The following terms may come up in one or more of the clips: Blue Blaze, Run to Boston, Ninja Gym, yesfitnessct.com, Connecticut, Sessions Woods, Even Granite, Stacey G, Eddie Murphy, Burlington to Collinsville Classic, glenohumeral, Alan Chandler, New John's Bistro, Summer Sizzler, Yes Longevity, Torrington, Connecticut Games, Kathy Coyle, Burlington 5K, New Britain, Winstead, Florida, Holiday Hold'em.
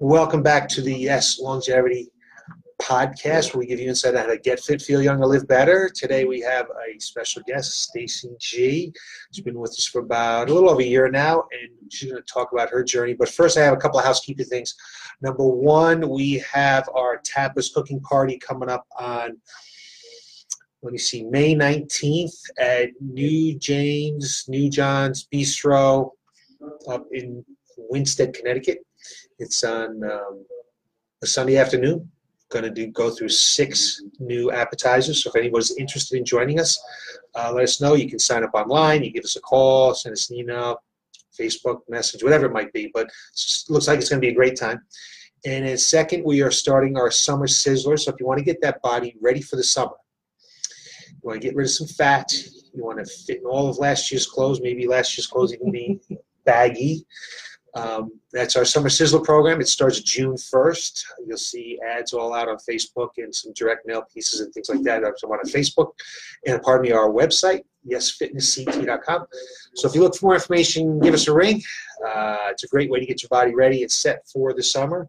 Welcome back to the Yes Longevity podcast, where we give you insight on how to get fit, feel younger, live better. Today we have a special guest, Stacey G. She's been with us for about a little over a year now, and she's going to talk about her journey. But first, I have a couple of housekeeping things. Number one, we have our tapas cooking party coming up on, May 19th at New John's Bistro up in Winstead, Connecticut. It's on a Sunday afternoon. Going to go through 6 new appetizers. So if anybody's interested in joining us, let us know. You can sign up online. You give us a call, send us an email, Facebook message, whatever it might be. But it looks like it's going to be a great time. And then second, we are starting our Summer Sizzler. So if you want to get that body ready for the summer, you want to get rid of some fat, you want to fit in all of last year's clothes, maybe last year's clothes even be baggy. That's our Summer Sizzler program. It starts June 1st. You'll see ads all out on Facebook and some direct mail pieces and things like that on Facebook. And pardon me, our website, yesfitnessct.com. So if you look for more information, give us a ring. It's a great way to get your body ready and set for the summer.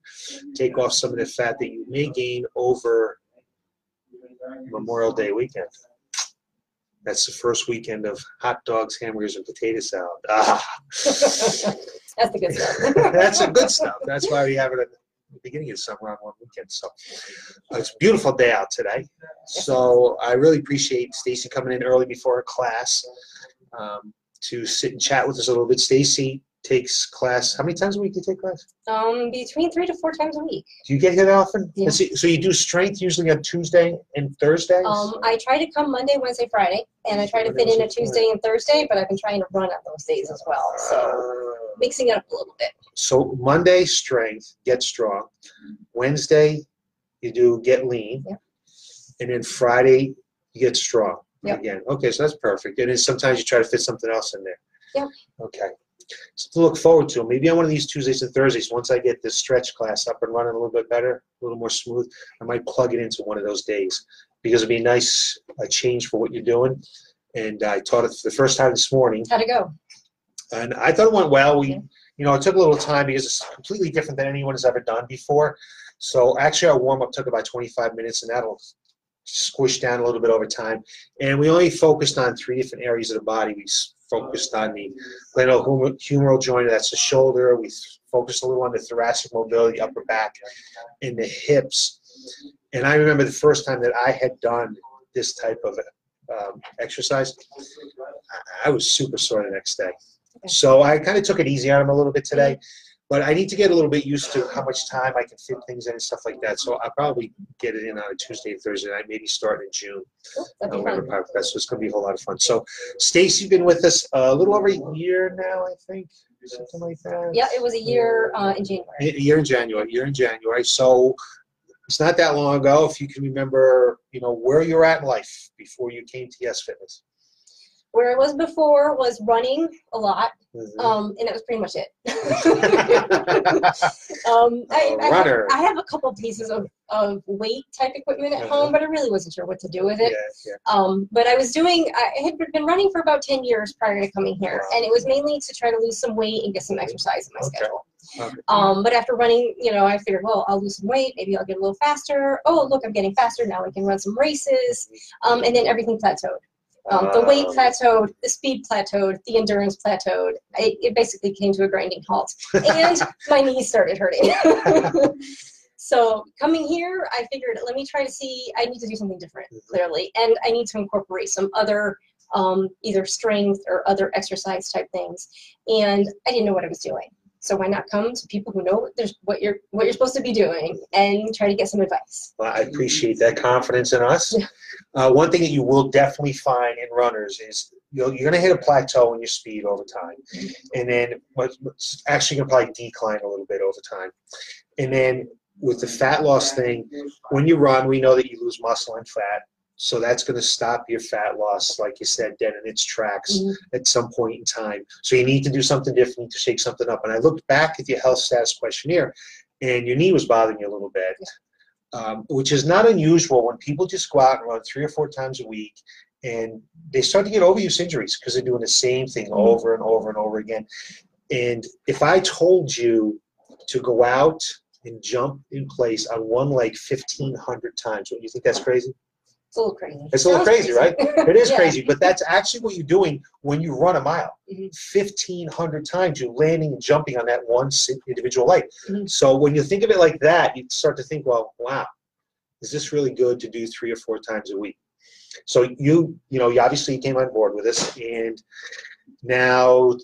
Take off some of the fat that you may gain over Memorial Day weekend. That's the first weekend of hot dogs, hamburgers, and potato salad. Ah. That's the good stuff. That's the good stuff. That's why we have it at the beginning of summer on one weekend. So it's a beautiful day out today. So I really appreciate Stacey coming in early before her class to sit and chat with us a little bit. Stacey takes class. How many times a week do you take class? Between 3 to 4 times a week. Do you get here often? Yeah. So you do strength usually on Tuesday and Thursdays? I try to come Monday, Wednesday, Friday, and I try to fit in a Tuesday and Thursday, but I've been trying to run on those days as well. So mixing it up a little bit. So Monday, strength, get strong. Wednesday, you do get lean. Yeah. And then Friday, you get strong again. Okay, so that's perfect. And then sometimes you try to fit something else in there. Yeah. Okay. So to look forward to. Maybe on one of these Tuesdays and Thursdays, once I get this stretch class up and running a little bit better, a little more smooth, I might plug it into one of those days because it'd be nice a change for what you're doing. And I taught it for the first time this morning. How'd it go? And I thought it went well. It took a little time because it's completely different than anyone has ever done before. So actually our warm-up took about 25 minutes, and that'll squish down a little bit over time. And we only focused on 3 different areas of the body. We focused on the glenohumeral joint, that's the shoulder. We focused a little on the thoracic mobility, upper back, and the hips. And I remember the first time that I had done this type of exercise, I was super sore the next day. So I kind of took it easy on him a little bit today, but I need to get a little bit used to how much time I can fit things in and stuff like that. So I'll probably get it in on a Tuesday and Thursday night, maybe starting in June. So it's going to be a whole lot of fun. So Stacey's been with us a little over a year now, I think, something like that. Yeah, it was a year in January. A year in January. So it's not that long ago. If you can remember, where you're at in life before you came to Yes Fitness. Where I was before was running a lot, and that was pretty much it. I have a couple pieces of weight type equipment at home, but I really wasn't sure what to do with it. But I had been running for about 10 years prior to coming here, and it was mainly to try to lose some weight and get some exercise in my schedule. But after running, I figured, well, I'll lose some weight. Maybe I'll get a little faster. Oh, look, I'm getting faster. Now I can run some races. And then everything plateaued. The weight plateaued, the speed plateaued, the endurance plateaued. It basically came to a grinding halt, and my knees started hurting. So coming here, I figured, let me try to see, I need to do something different, clearly, and I need to incorporate some other either strength or other exercise type things, and I didn't know what I was doing. So why not come to people who know what you're supposed to be doing and try to get some advice? Well, I appreciate that confidence in us. One thing that you will definitely find in runners is you're going to hit a plateau in your speed over time. And then what's actually going to probably decline a little bit over time. And then with the fat loss thing, when you run, we know that you lose muscle and fat. So that's going to stop your fat loss, like you said, dead in its tracks at some point in time. So you need to do something different, you need to shake something up. And I looked back at your health status questionnaire, and your knee was bothering you a little bit, which is not unusual when people just go out and run 3 or 4 times a week, and they start to get overuse injuries because they're doing the same thing over and over and over again. And if I told you to go out and jump in place on one leg 1,500 times. What, you think that's crazy? It's a little crazy. It's a little crazy, right? It is crazy, but that's actually what you're doing when you run a mile. 1,500 times you're landing and jumping on that one individual leg. So when you think of it like that, you start to think, well, wow, is this really good to do 3 or 4 times a week? So you know, you obviously came on board with this, and now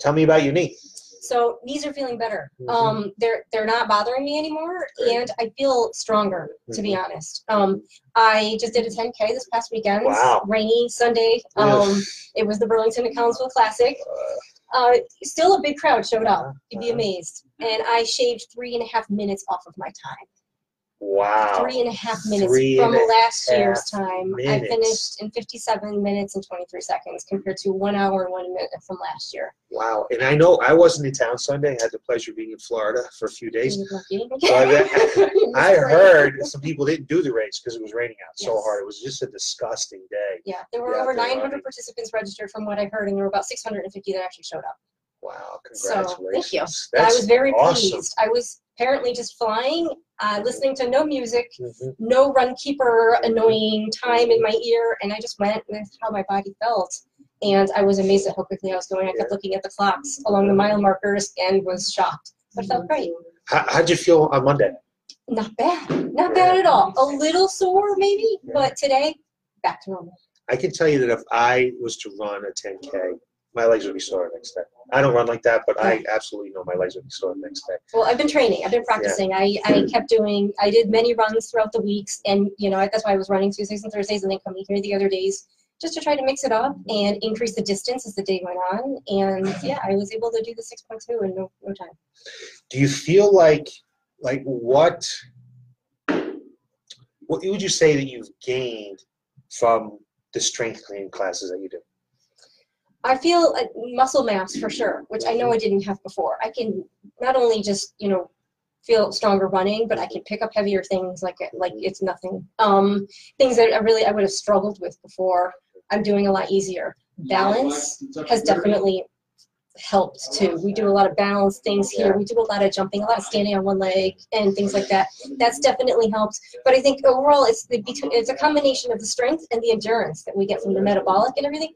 tell me about your knee. So knees are feeling better. They're not bothering me anymore, and I feel stronger, to be honest. I just did a 10K this past weekend. Wow. Rainy Sunday. It was the Burlington to Collinsville Classic. Still a big crowd showed up. You'd be amazed. And I shaved 3.5 minutes off of my time. Wow. 3.5 minutes from last year's time. I finished in 57 minutes and 23 seconds compared to 1 hour and 1 minute from last year. Wow. And I know I wasn't in town Sunday. I had the pleasure of being in Florida for a few days. So I heard some people didn't do the race because it was raining out so hard. It was just a disgusting day. Yeah. There were over 900 participants registered from what I heard, and there were about 650 that actually showed up. Wow. Congratulations. So, thank you. I was very pleased. I was apparently just flying, listening to no music, no runkeeper annoying time in my ear, and I just went with how my body felt. And I was amazed at how quickly I was going. I kept looking at the clocks along the mile markers and was shocked, but it felt great. How'd you feel on Monday? Not bad. Not bad at all. A little sore maybe, but today, back to normal. I can tell you that if I was to run a 10K, my legs would be sore next day. I don't run like that, but I absolutely know my legs would be sore next day. Well, I've been training. I've been practicing. I kept doing, I did many runs throughout the weeks, and, you know, that's why I was running Tuesdays and Thursdays and then coming here the other days, just to try to mix it up and increase the distance as the day went on. And, yeah, I was able to do the 6.2 in no time. Do you feel like what would you say that you've gained from the strength training classes that you do? I feel like muscle mass for sure, which I know I didn't have before. I can not only just, you know, feel stronger running, but I can pick up heavier things like it's nothing. Things that I would have struggled with before, I'm doing a lot easier. Balance has definitely helped too. We do a lot of balance things here. We do a lot of jumping, a lot of standing on one leg and things like that. That's definitely helped. But I think overall it's a combination of the strength and the endurance that we get from the metabolic and everything.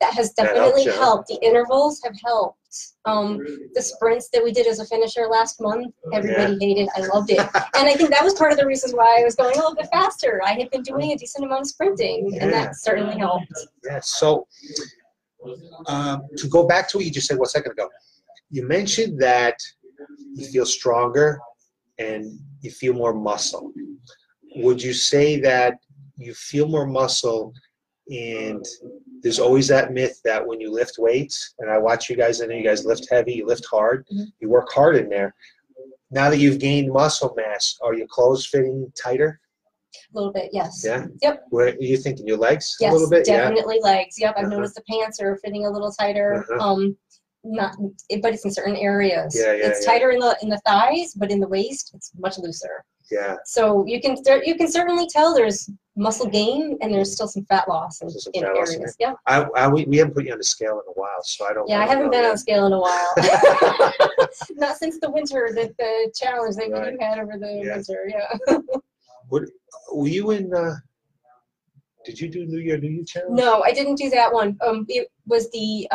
That has definitely helped. The intervals have helped. The sprints that we did as a finisher last month, everybody hated. I loved it. And I think that was part of the reason why I was going a little bit faster. I had been doing a decent amount of sprinting, and that certainly helped. Yeah, so to go back to what you just said 1 second ago, you mentioned that you feel stronger and you feel more muscle. Would you say that you feel more muscle and there's always that myth that when you lift weights, and I watch you guys, I know you guys lift heavy, you lift hard, you work hard in there. Now that you've gained muscle mass, are your clothes fitting tighter? A little bit, yes. Yeah? Yep. What are you thinking, your legs a little bit? Yes, definitely legs. Yep, I've noticed the pants are fitting a little tighter, but it's in certain areas. It's tighter in the thighs, but in the waist, it's much looser. Yeah. So you can certainly tell there's muscle gain and there's still some fat loss in areas. Yeah. We haven't put you on the scale in a while, so I don't. Yeah, I haven't been on the scale in a while. Not since the winter, the challenge that you had over the winter. Yeah. Were you in? Did you do New Year challenge? No, I didn't do that one. It was the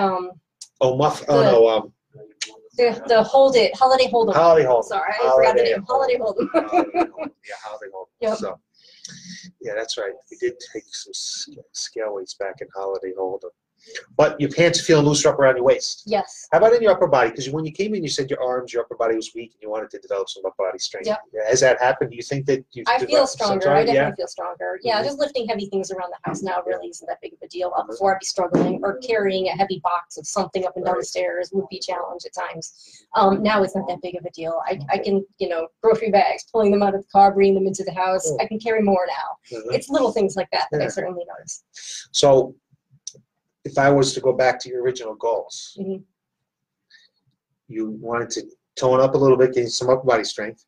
The Holiday Hold'em. Holiday Hold'em. Sorry, I forgot the name. Holiday Hold'em. Yeah, Holiday Hold'em. Yep. So, yeah, that's right. We did take some scale weights back in Holiday Hold'em. But your pants feel looser up around your waist. Yes. How about in your upper body? Because when you came in, you said your arms, your upper body was weak, and you wanted to develop some upper body strength. Yep. Has that happened? Do you think that you've developed? I feel stronger. I definitely feel stronger. Yeah, just lifting heavy things around the house now really isn't that big of a deal. Before I'd be struggling, or carrying a heavy box of something up and down the stairs would be a challenge at times. Now it's not that big of a deal. I can, you know, grocery bags, pulling them out of the car, bringing them into the house. I can carry more now. It's little things like that that I certainly notice. So, if I was to go back to your original goals, you wanted to tone up a little bit, gain some upper body strength.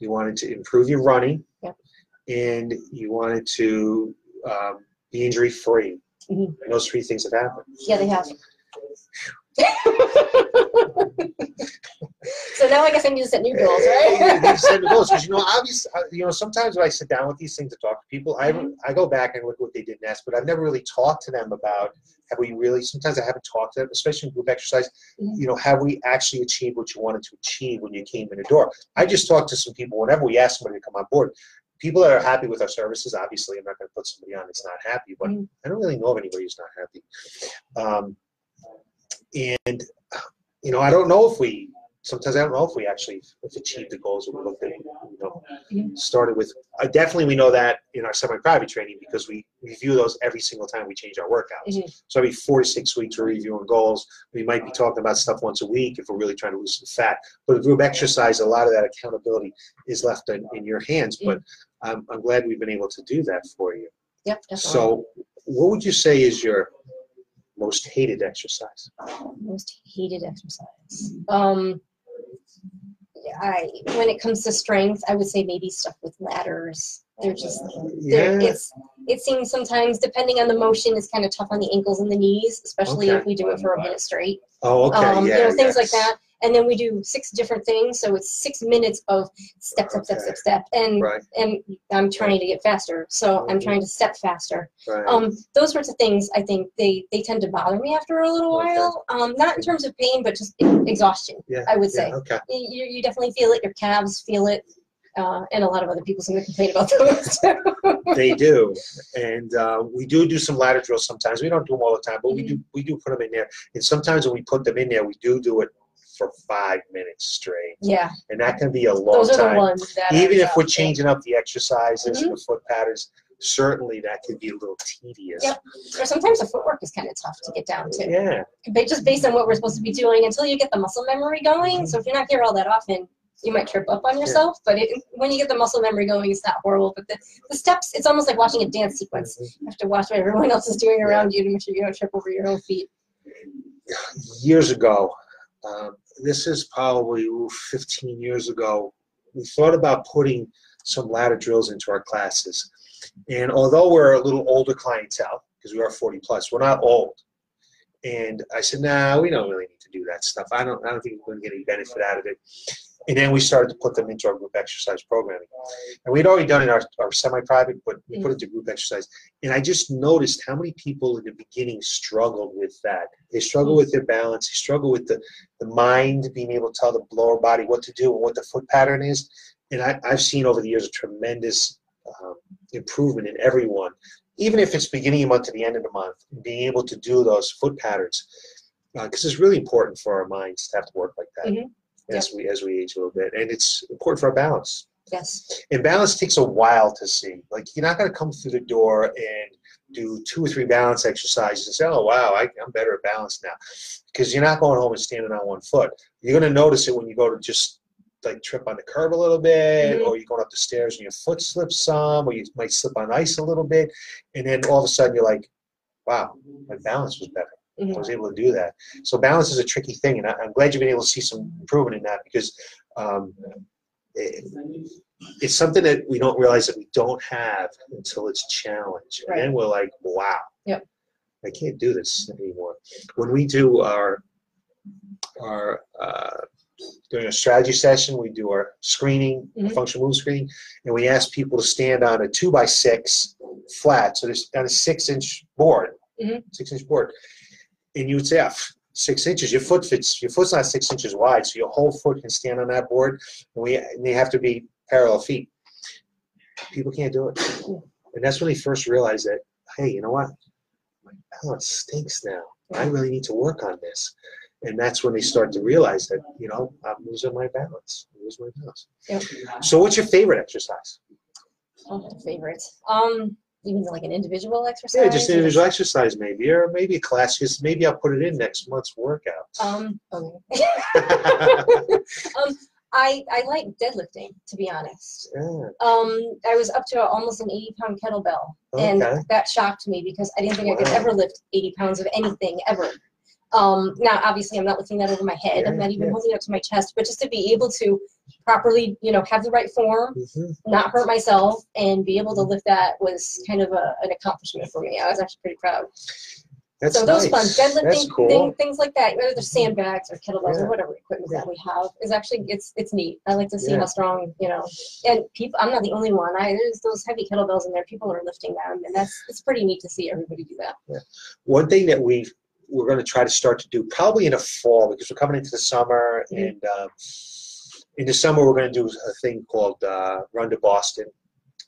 You wanted to improve your running, and you wanted to be injury free. And those three things have happened. Yeah, they have. So now I guess I need to set new goals, right? You need to set new goals because, you know, obviously, you know, sometimes when I sit down with these things to talk to people, I go back and look what they did next, but I've never really talked to them about have we really, sometimes I haven't talked to them, especially in group exercise, you know, have we actually achieved what you wanted to achieve when you came in the door? I just talked to some people, whenever we ask somebody to come on board, people that are happy with our services, obviously I'm not going to put somebody on that's not happy, but I don't really know of anybody who's not happy. And, you know, I don't know if we, sometimes I don't know if we actually achieved the goals that we looked at, you know, started with. Definitely we know that in our semi-private training because we review those every single time we change our workouts. So every 4 to 6 weeks we're reviewing goals. We might be talking about stuff once a week if we're really trying to lose some fat. But group exercise, a lot of that accountability is left in your hands. But I'm glad we've been able to do that for you. Yep, definitely. So what would you say is your most hated exercise? Most hated exercise. When it comes to strength, I would say maybe stuff with ladders. They're just, it seems sometimes, depending on the motion, it's kind of tough on the ankles and the knees, especially if we do it for a minute straight. Oh, okay. You know, things like that. And then we do 6 different things, so it's 6 minutes of step, step, step, step, step. And and I'm trying to get faster, so I'm trying to step faster. Those sorts of things, I think, they tend to bother me after a little while. Not in terms of pain, but just exhaustion, I would say. You definitely feel it. Your calves feel it. And a lot of other people seem to complain about those too. They do, and we do some ladder drills sometimes. We don't do them all the time, but we do put them in there. And sometimes when we put them in there, we do it for 5 minutes straight. And that can be a long time. Those are the ones that even if we're changing up the exercises and the foot patterns, certainly that can be a little tedious. Or sometimes the footwork is kind of tough to get down to. Just based on what we're supposed to be doing until you get the muscle memory going. So if you're not here all that often, you might trip up on yourself, but when you get the muscle memory going, it's not horrible. But the steps, it's almost like watching a dance sequence. You have to watch what everyone else is doing around you to make sure you don't trip over your own feet. Years ago, this is probably 15 years ago, we thought about putting some ladder drills into our classes. And although we're a little older clientele, because we are 40 plus, we're not old. And I said, nah, we don't really need to do that stuff. I don't think we're going to get any benefit out of it. And then we started to put them into our group exercise programming. And we'd already done it in our semi-private, but we put it to group exercise. And I just noticed how many people in the beginning struggled with that. They struggle with their balance. They struggle with the mind, being able to tell the lower body what to do and what the foot pattern is. And I've seen over the years a tremendous improvement in everyone, even if it's beginning of the month to the end of the month, being able to do those foot patterns. Because it's really important for our minds to have to work like that. As we age a little bit, and it's important for our balance. And balance takes a while to see. Like, you're not going to come through the door and do 2 or 3 balance exercises and say, oh wow, I'm better at balance now, because you're not going home and standing on one foot. You're going to notice it when you go to just like trip on the curb a little bit, or you're going up the stairs and your foot slips some, or you might slip on ice a little bit, and then all of a sudden you're like, wow, my balance was better. I was able to do that. So balance is a tricky thing, and I'm glad you've been able to see some improvement in that, because it's something that we don't realize that we don't have until it's challenged. And then we're like, wow, I can't do this anymore. When we do during a strategy session, we do our screening, functional move screening, and we ask people to stand on a 2x6 flat, so there's on a 6-inch board, 6-inch board. And you would say, 6 inches, your foot's not 6 inches wide, so your whole foot can stand on that board, and they have to be parallel feet. People can't do it. And that's when they first realize that, hey, you know what? My balance stinks now. I really need to work on this. And that's when they start to realize that, you know, I'm losing my balance. I lose my balance. So what's your favorite exercise? Oh, favorite. You mean like an individual exercise? Yeah, just an individual exercise maybe, or maybe a class. Because maybe I'll put it in next month's workout. Okay. I like deadlifting, to be honest. I was up to almost an 80-pound kettlebell, and that shocked me because I didn't think I could ever lift 80 pounds of anything ever. Now, obviously, I'm not lifting that over my head. I'm not even holding it up to my chest, but just to be able to properly, you know, have the right form, not hurt myself, and be able to lift that was kind of an accomplishment for me. I was actually pretty proud. That's so those nice. Fun. Deadlifting, that's cool. Things like that. Whether they're sandbags or kettlebells or whatever equipment that we have is actually it's neat. I like to see how strong, you know. And people, I'm not the only one. There's those heavy kettlebells in there. People are lifting them, and it's pretty neat to see everybody do that. Yeah. One thing that we're going to try to start to do probably in the fall, because we're coming into the summer, and in the summer we're going to do a thing called Run to Boston.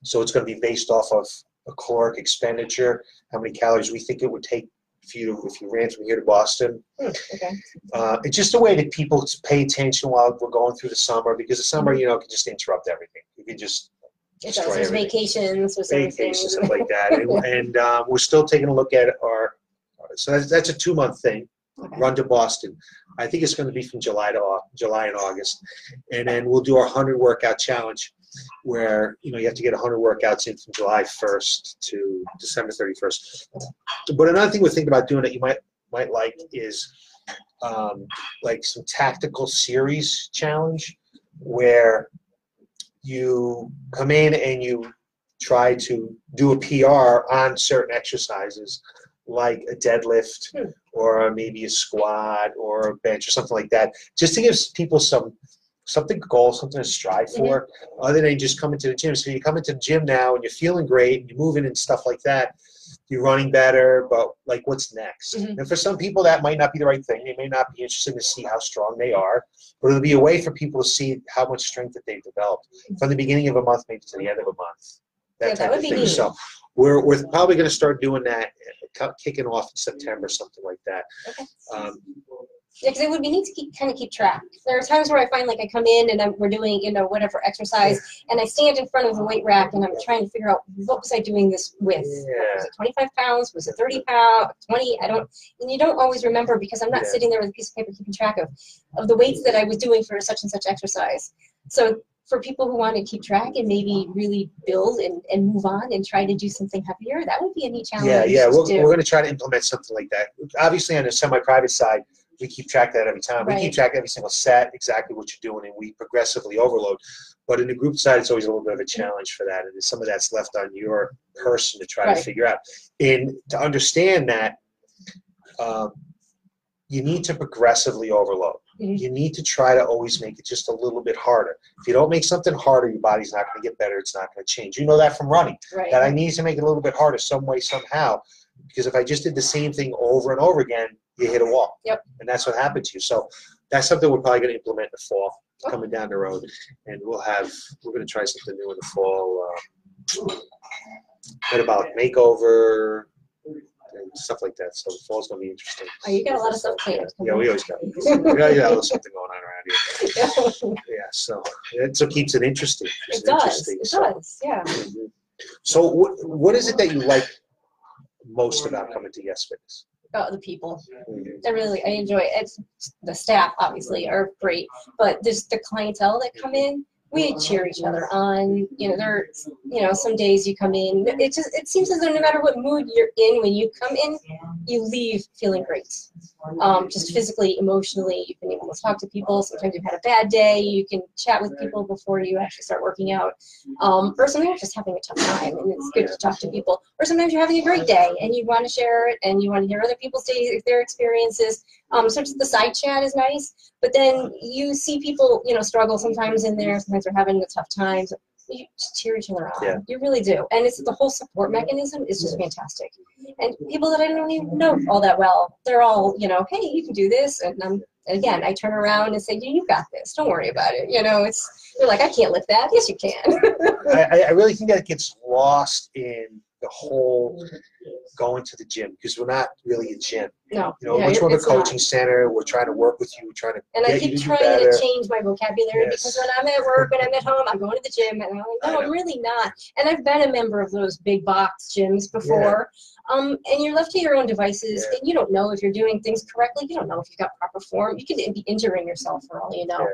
So it's going to be based off of a caloric expenditure, how many calories we think it would take. If you ran from here to Boston, it's just a way that people pay attention while we're going through the summer, because the summer, you know, can just interrupt everything. You can just destroy everything. Vacations and like that, and we're still taking a look at our. So that's a 2-month thing. Okay. Run to Boston. I think it's going to be from July and August, and then we'll do our 100 workout challenge, where you have to get 100 workouts in from July 1st to December 31st. But another thing we're thinking about doing that you might like is like some tactical series challenge, where you come in and you try to do a PR on certain exercises, like a deadlift or maybe a squat or a bench or something like that, just to give people something to strive for, other than just coming to the gym. So you come into the gym now and you're feeling great, and you're moving and stuff like that, you're running better, but like, what's next? And for some people that might not be the right thing. They may not be interested to see how strong they are, but it'll be a way for people to see how much strength that they've developed from the beginning of a month maybe to the end of a month. That would be neat. So we're probably going to start doing that, kicking off in September, something like that. Okay. Yeah, because it would be neat to kind of keep track. There are times where I find like I come in and we're doing, whatever exercise, and I stand in front of the weight rack and I'm trying to figure out, what was I doing this with? Was it 25 pounds? Was it 30 pounds? 20? And you don't always remember, because I'm not sitting there with a piece of paper keeping track of the weights that I was doing for such and such exercise. So for people who want to keep track and maybe really build and move on and try to do something heavier, that would be a neat challenge. We're going to try to implement something like that. Obviously on the semi-private side, we keep track of that every time. We keep track of every single set, exactly what you're doing, and we progressively overload. But in the group side, it's always a little bit of a challenge for that, and some of that's left on your person to try to figure out. And to understand that, you need to progressively overload. You need to try to always make it just a little bit harder. If you don't make something harder, your body's not going to get better. It's not going to change. You know that from running, that I need to make it a little bit harder some way, somehow, because if I just did the same thing over and over again, you hit a wall. And that's what happened to you. So that's something we're probably going to implement in the fall, coming down the road. And we're going to try something new in the fall. What about makeover and stuff like that? So the fall's going to be interesting. Oh, you got a lot of stuff planned. Yeah, we always got a little something going on around here. So it keeps it interesting. It does. So what is it that you like most about coming to Yes Fitness? About the people. I enjoy it. It's, the staff obviously are great, but just the clientele that come in, we cheer each other on. Some days you come in, it seems as though no matter what mood you're in, when you come in, you leave feeling great. Just physically, emotionally, you've been able to talk to people. Sometimes you've had a bad day, you can chat with people before you actually start working out. Or sometimes you're just having a tough time, and it's good to talk to people. Or sometimes you're having a great day, and you want to share it, and you want to hear other people's days, their experiences. So just the side chat is nice. But then you see people, struggle sometimes in there. Sometimes they're having a tough time. So you just cheer each other on. You really do. And it's the whole support mechanism is just fantastic. And people that I don't even know all that well, they're all, hey, you can do this. And again, I turn around and say, you got this. Don't worry about it. They're like, I can't lift that. Yes, you can. I really think that gets lost in the whole going to the gym, because we're not really a gym. No. Much more of a coaching center. We're trying to work with you. We're trying to I keep trying to change my vocabulary, because when I'm at work and I'm at home, I'm going to the gym, and I'm like, no, I'm really not. And I've been a member of those big box gyms before. And you're left to your own devices, and you don't know if you're doing things correctly. You don't know if you've got proper form. You could be injuring yourself for all you know.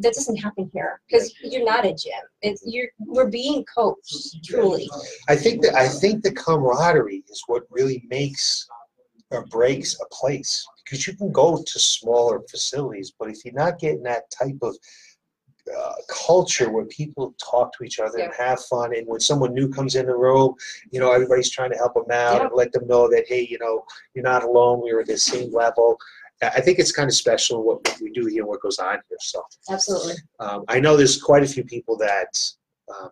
That doesn't happen here, because you're not a gym. We're being coached, truly. I think the camaraderie is what really makes or breaks a place, because you can go to smaller facilities, but if you're not getting that type of culture where people talk to each other and have fun, and when someone new comes in the room, you know, everybody's trying to help them out and let them know that, hey, you know, you're not alone, we're at the same level. I think it's kind of special what we do here and what goes on here. So absolutely. I know there's quite a few people that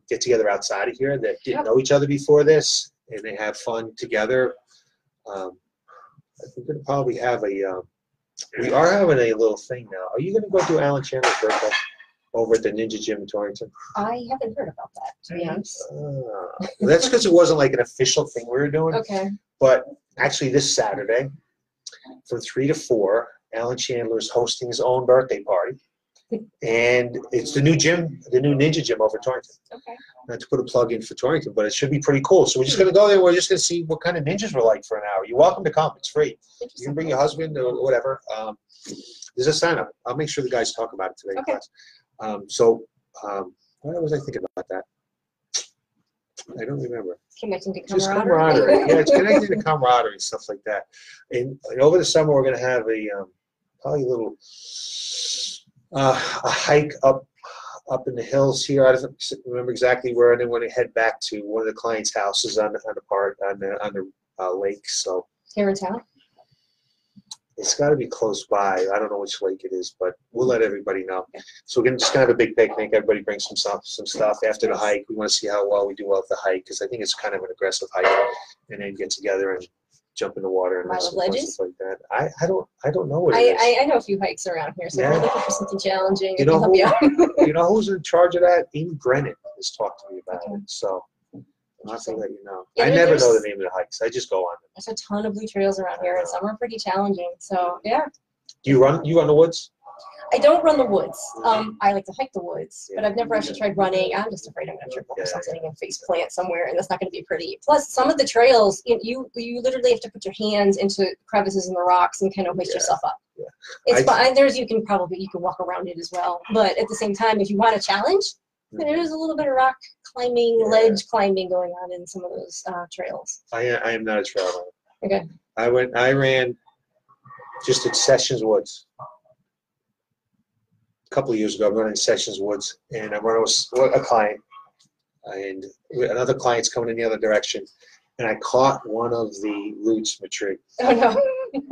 get together outside of here that didn't know each other before this, and they have fun together. I think we'll probably have a we are having a little thing now. Are you going to go do Alan Chandler's birthday over at the Ninja Gym in Torrington? I haven't heard about that, to be honest. That's because it wasn't like an official thing we were doing. Okay. But actually this Saturday from 3 to 4, Alan Chandler is hosting his own birthday party. And it's the new gym, the new Ninja Gym over Torrington. Okay. Not to put a plug in for Torrington, but it should be pretty cool. So we're just going to go there. We're just going to see what kind of ninjas we're like for an hour. You're welcome to come. It's free. You can bring your husband or whatever. There's a sign up. I'll make sure the guys talk about it today in class. What was I thinking about that? I don't remember. Connecting to camaraderie. Just camaraderie. It's connecting to camaraderie, stuff like that. And over the summer, we're going to have a probably a little a hike up in the hills here. I don't remember exactly where, and then we're going to head back to one of the clients' houses on the lake. So here in town. It's got to be close by. I don't know which lake it is, but we'll let everybody know. So we're just going to have a big picnic. Everybody brings some stuff after the hike. We want to see how well we do off the hike, because I think it's kind of an aggressive hike, and then get together and jump in the water and stuff like that. I don't know what it is. I know a few hikes around here, so we're looking for something challenging. You know, you know who's in charge of that? Even Granite has talked to me about it. So I'll have to let you know. Yeah, I never know the name of the hikes. I just go on them. There's a ton of blue trails around here, and some are pretty challenging. So yeah. Do you run? You run the woods? I don't run the woods. I like to hike the woods, but I've never actually tried running. I'm just afraid I'm going to trip over something and face plant somewhere, and that's not going to be pretty. Plus, some of the trails, you literally have to put your hands into crevices in the rocks and kind of hoist yourself up. Yeah. It's fine. There's you can walk around it as well, but at the same time, if you want a challenge. But there is a little bit of rock climbing, ledge climbing going on in some of those trails. I am not a trail runner. Okay. I ran just at Sessions Woods a couple of years ago. I'm running Sessions Woods, and I'm running with a client, and another client's coming in the other direction, and I caught one of the roots from a tree. Oh no.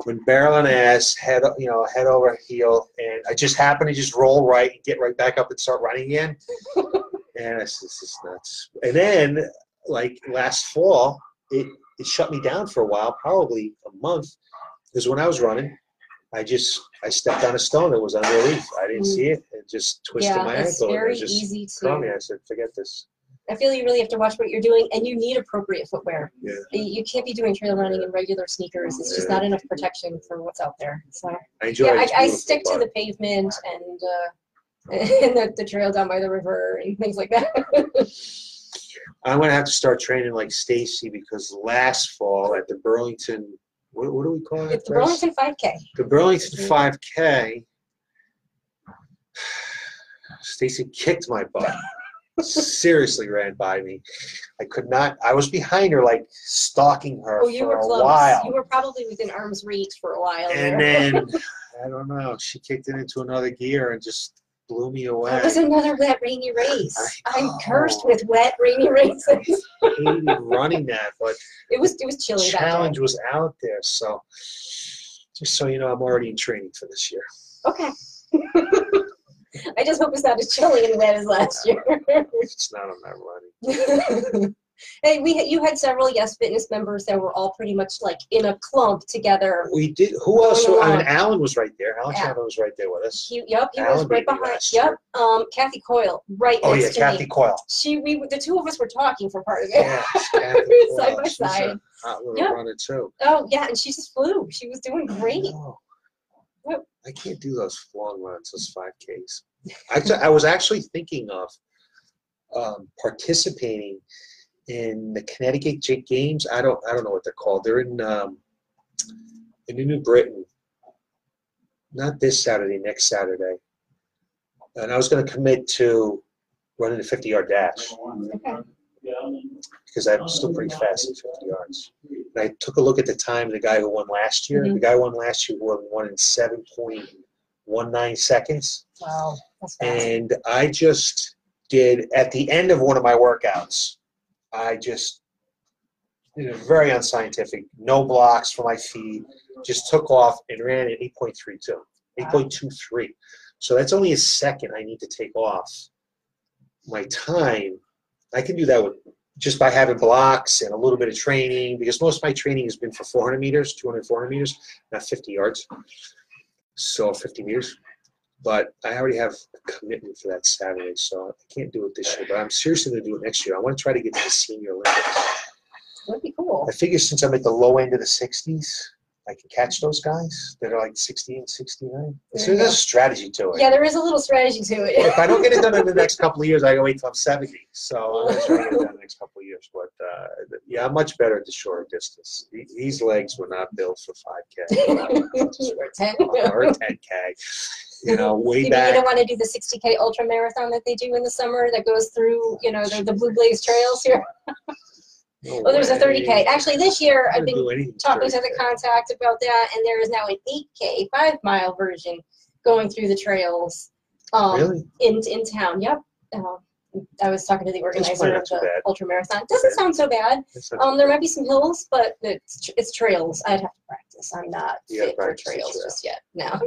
When barrel and ass, head over heel, and I just happened to just roll right and get right back up and start running again. And this is nuts. And then, like last fall, it shut me down for a while, probably a month, because when I was running, I stepped on a stone that was under a leaf. I didn't see it. It just twisted my ankle. It's very easy to. I said, forget this. I feel you really have to watch what you're doing, and you need appropriate footwear. Yeah. You can't be doing trail running in regular sneakers. It's just not enough protection for what's out there. So I stick to the pavement and the trail down by the river and things like that. I'm gonna have to start training like Stacey, because last fall at the Burlington, what do we call it? It's the Burlington 5K. The Burlington 5K. Stacey kicked my butt. Seriously ran by me. I could not. I was behind her, like stalking her for a while. You were probably within arm's reach for a while. And then, I don't know, she kicked it into another gear and just blew me away. That was another wet, rainy race. I'm cursed with wet, rainy races. I hated running that, but it was chilly. The challenge was out there. So just so you know, I'm already in training for this year. Okay. I just hope it's not as chilly and wet as last year. It's not, I'm not running. Hey, you had several Yes Fitness members that were all pretty much like in a clup together. We did. Who else? I mean, Alan was right there. Alan Chandler was right there with us. He was right behind. Kathy Coyle, right next to me. Oh yeah, Kathy Coyle. The two of us were talking for part of it. Yeah, Kathy Coyle. Side by side. A hot little runner too. Oh yeah, and she just flew. She was doing great. I can't do those long runs, those 5Ks. I was actually thinking of participating in the Connecticut Games. I don't know what they're called. They're in New Britain. Not this Saturday, next Saturday. And I was going to commit to running a 50-yard dash. Okay. Because I'm still pretty fast at 50 yards. And I took a look at the time of the guy who won last year. Mm-hmm. The guy who won last year won in 7.19 seconds. Wow, that's fast. And I just did, at the end of one of my workouts, I just did a very unscientific, no blocks for my feet, just took off and ran at 8.32, 8.23. Wow. So that's only a second I need to take off my time. I can do that with just by having blocks and a little bit of training, because most of my training has been for 400 meters, 200, 400 meters, not 50 yards. So 50 meters. But I already have a commitment for that Saturday, so I can't do it this year. But I'm seriously going to do it next year. I want to try to get to the Senior Olympics. That'd be cool. I figure since I'm at the low end of the 60s, I can catch those guys that are like 60 and 69. So there's a strategy to it. Yeah, there is a little strategy to it. If I don't get it done in the next couple of years, I gotta wait till I'm 70. So I'm gonna try to get it done in the next couple of years. But yeah, I'm much better at the shorter distance. These legs were not built for 5K. Or 10. Or 10K. You know, way you back. You don't want to do the 60K ultra marathon that they do in the summer that goes through, you know, the Blue Blaze trails here. No well, there's a 30K. Actually, this year I've been talking to the contact about that, and there is now an 8K, 5-mile version going through the trails really? in town. Yep. I was talking to the organizer of the ultra marathon. Doesn't sound so bad. There might be some hills, but it's trails. I'd have to practice. I'm not fit for trails just yet. No.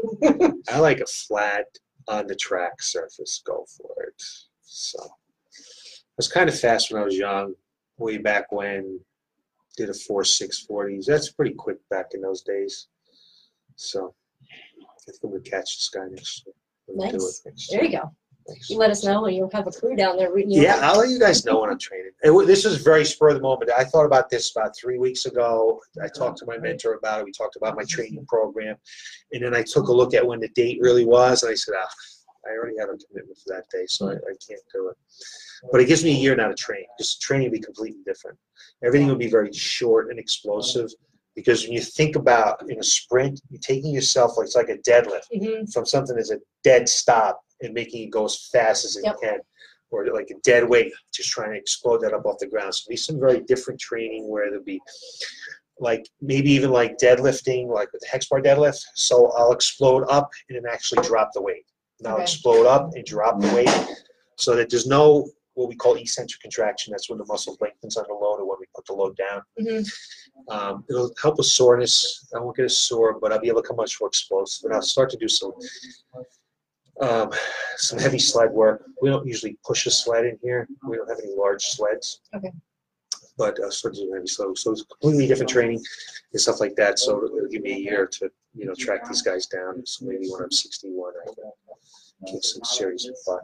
I like a flat on the track surface. Go for it. So I was kind of fast when I was young. Way back when, did a 4.6 40s. That's pretty quick back in those days. So I think we catch this guy next year. Nice. There you go. Thanks. You let us know, and you'll have a crew down there. Yeah, I'll let you guys know when I'm training. This is very spur of the moment. I thought about this about 3 weeks ago. I talked to my mentor about it. We talked about my training program, and then I took a look at when the date really was, and I said, I already have a commitment for that day, so I can't do it. But it gives me a year now to train. Just training will be completely different. Everything will be very short and explosive, because when you think about in a sprint, you're taking yourself, it's like a deadlift from something that's a dead stop and making it go as fast as it can, or like a dead weight, just trying to explode that up off the ground. So it'll be some very different training where there'll be like maybe even like deadlifting, like with the hex bar deadlift. So I'll explode up and then actually drop the weight. Now explode up and drop the weight, so that there's no what we call eccentric contraction. That's when the muscle lengthens under load, or when we put the load down. It'll help with soreness. I won't get as sore, but I'll be able to come much more explosive. And I'll start to do some heavy sled work. We don't usually push a sled in here. We don't have any large sleds. Okay. But I'll start to do heavy sled. So it's completely different training and stuff like that. So it'll give me a year to track these guys down. So maybe when I'm 61, I can keep some serious fun.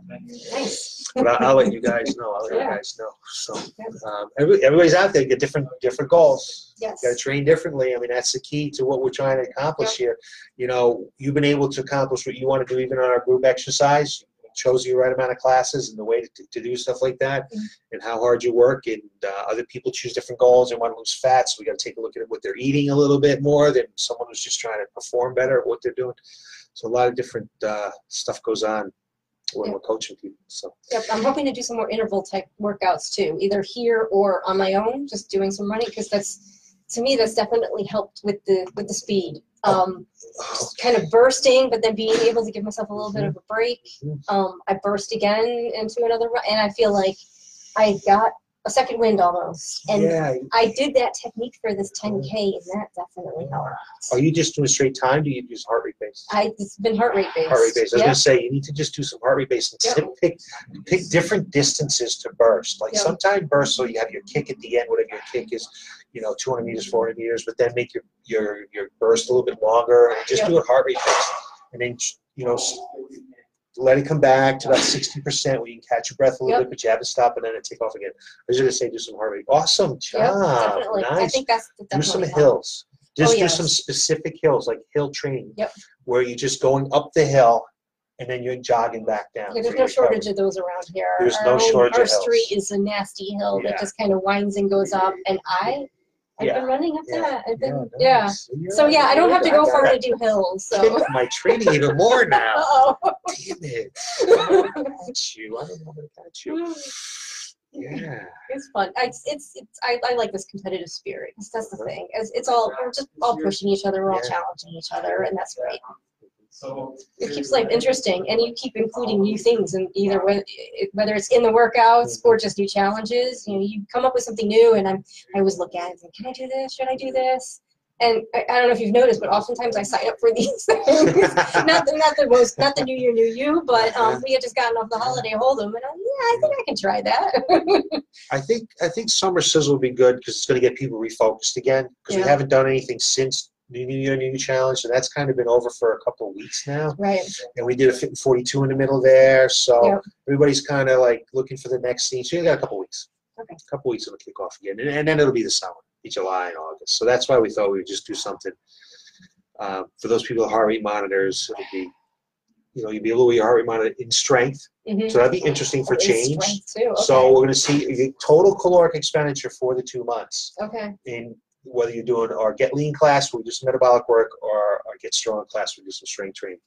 But I'll let you guys know. I'll let you guys know. So everybody's out there. You get different goals. Yes. You got to train differently. I mean, that's the key to what we're trying to accomplish here. You know, you've been able to accomplish what you want to do even on our group exercise. You chose the right amount of classes and the way to do stuff like that, and how hard you work. And other people choose different goals and want to lose fat. So we got to take a look at what they're eating a little bit more than someone who's just trying to perform better at what they're doing. So a lot of different stuff goes on when we're coaching people. So I'm hoping to do some more interval type workouts too, either here or on my own, just doing some running, because to me that's definitely helped with the speed. Kind of bursting, but then being able to give myself a little bit of a break. I burst again into another run, and I feel like I got a second wind almost, and I did that technique for this 10K, and that definitely helped. Are you just doing straight time? Do you use heart rate based? It's been heart rate based. Heart rate based. I was going to say you need to just do some heart rate based and pick different distances to burst. Like sometimes burst, so you have your kick at the end, whatever your kick is, 200 meters, 400 meters, but then make your burst a little bit longer, and just do a heart rate based, and then let it come back to about 60% where you can catch your breath a little bit, but you have to stop and then take off again. I was going to say do some heart rate. Awesome job. Yep, nice. I think that's definitely do some hills. Just do some specific hills, like hill training, where you're just going up the hill and then you're jogging back down. Yeah, there's no shortage of those around here. There's no shortage of hills. Our street is a nasty hill that just kind of winds and goes up, and I've been running up that. I've been, So I don't have to go far to do hills. So my training even more now. Damn it! I don't know how to catch you. Yeah. It's fun. I like this competitive spirit. That's the thing. We're all pushing each other. We're all challenging each other, and that's great. So it keeps life interesting, and you keep including new things, and either whether it's in the workouts or just new challenges, you know, you come up with something new. And I always look at it and think, can I do this? Should I do this? And I don't know if you've noticed, but oftentimes I sign up for these things. not the new year, but we had just gotten off the Holiday Hold'em, and I think I can try that. I think Summer Sizzler will be good because it's going to get people refocused again, because we haven't done anything since New Year, New Challenge, so that's kind of been over for a couple of weeks now. Right. And we did a Fit in 42 in the middle there, so everybody's kind of like looking for the next scene. So you got a couple of weeks. Okay. A couple of weeks it'll kick off again, and then it'll be the summer. July and August. So that's why we thought we would just do something for those people with heart rate monitors. It'll be, you know, you'll be able to wear your heart rate monitor in strength. So that'd be interesting for change. Okay. So we're going to see the total caloric expenditure for the 2 months. Okay. In whether you're doing our Get Lean class, where we do some metabolic work, or our Get Strong class, where we do some strength training.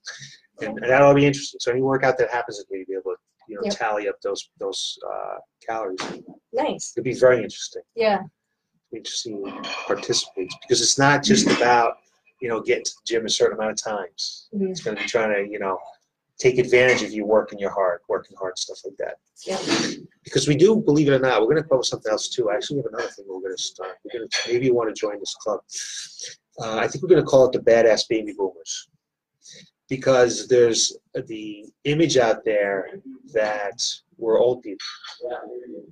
And that'll be interesting. So any workout that happens at me, you'll be able to tally up those calories. Nice. It'd be very interesting. Yeah. Interesting participants, because it's not just about getting to the gym a certain amount of times. It's going to be trying to take advantage of you working hard, stuff like that. Because we do, believe it or not, we're going to come up with something else too. I actually have another thing we're going to start. We're going to maybe want to join this club. I think we're going to call it the Badass Baby Boomers, because there's the image out there that we're old people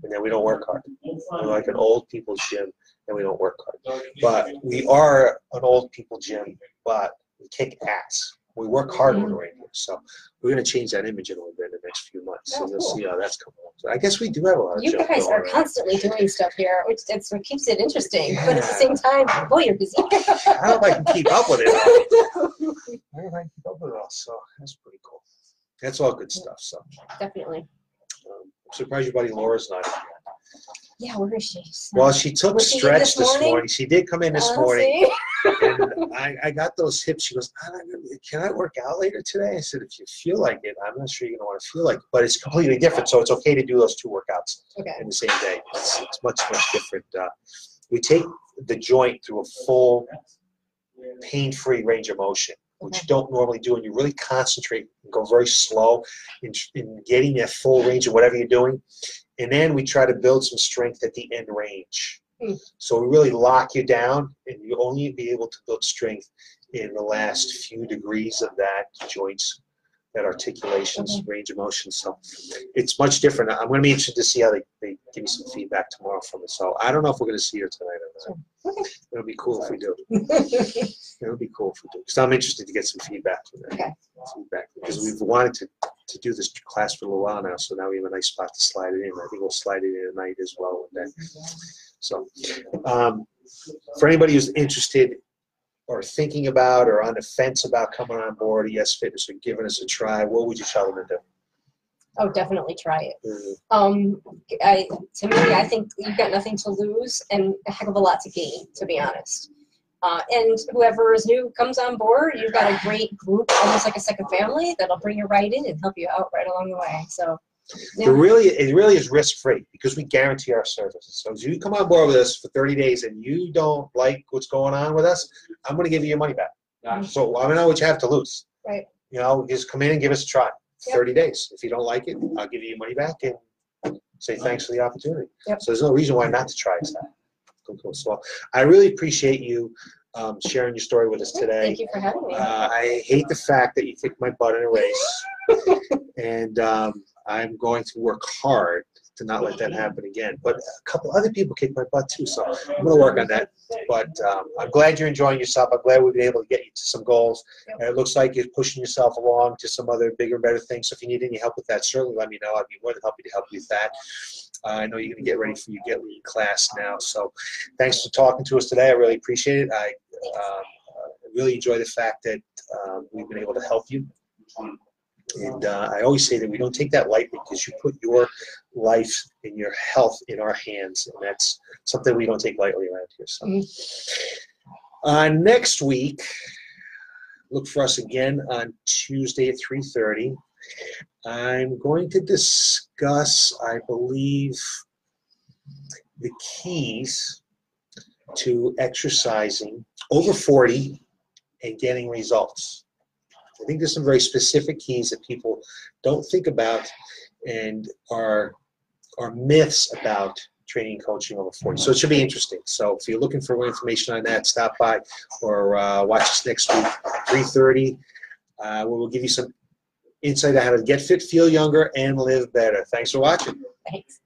and that we don't work hard. We're like an old people's gym and we don't work hard. But we are an old people gym, but we kick ass. We work hard when we're in here. So we're going to change that image a little bit in the next few months. So we'll see how that's coming up. So I guess we do have a lot of jokes. You guys are constantly doing stuff here, which it's what keeps it interesting. Yeah. But at the same time, boy, you're busy. I don't know if I can keep up with it all. I don't know if I can keep up with it all. So that's pretty cool. That's all good stuff. So definitely. I'm surprised your buddy Laura's not in here. Yeah, where is she? Well, she took stretch this morning. She did come in this morning. And I got those hips. She goes, can I work out later today? I said, if you feel like it. I'm not sure you're going to want to feel like it, but it's completely different. So it's okay to do those two workouts in the same day. It's much, much different. We take the joint through a full pain-free range of motion, which you don't normally do, and you really concentrate and go very slow in getting that full range of whatever you're doing. And then we try to build some strength at the end range. So we really lock you down, and you only be able to build strength in the last few degrees of that joints, that articulations, range of motion. So it's much different. I'm going to be interested to see how they give me some feedback tomorrow from it. So I don't know if we're going to see her tonight or not. It'll be cool if we do. It'll be cool if we do. Because I'm interested to get some feedback from that. Because we've wanted to do this class for a little while now, so now we have a nice spot to slide it in. I think we'll slide it in tonight as well. And then, so for anybody who's interested or thinking about or on the fence about coming on board Yes Fitness or giving us a try, what would you tell them to do? Oh, definitely try it. To me, I think you've got nothing to lose and a heck of a lot to gain, to be honest. And whoever is new comes on board, you've got a great group, almost like a second family, that'll bring you right in and help you out right along the way. So. Yeah. It really is risk-free, because we guarantee our services. So if you come on board with us for 30 days and you don't like what's going on with us, I'm going to give you your money back. So I don't know what you have to lose. Right. You know, just come in and give us a try. 30 days. If you don't like it, I'll give you your money back and say thanks for the opportunity. So there's no reason why not to try us that. Cool. So I really appreciate you sharing your story with us today. Thank you for having me. I hate the fact that you kicked my butt in a race. And I'm going to work hard to not let that happen again. But a couple other people kicked my butt too, so I'm going to work on that. But I'm glad you're enjoying yourself. I'm glad we've been able to get you to some goals. And it looks like you're pushing yourself along to some other bigger, better things. So if you need any help with that, certainly let me know. I'd be more than happy to help you with that. I know you're going to get ready for your Get Lean class now. So thanks for talking to us today. I really appreciate it. I really enjoy the fact that we've been able to help you. And I always say that we don't take that lightly, because you put your life and your health in our hands, and that's something we don't take lightly around here. So next week, look for us again on Tuesday at 3:30. I'm going to discuss, I believe, the keys to exercising over 40 and getting results. I think there's some very specific keys that people don't think about and are myths about training and coaching over 40. So it should be interesting. So if you're looking for more information on that, stop by or watch us next week, 3:30, where we'll give you some insight on how to get fit, feel younger, and live better. Thanks for watching. Thanks.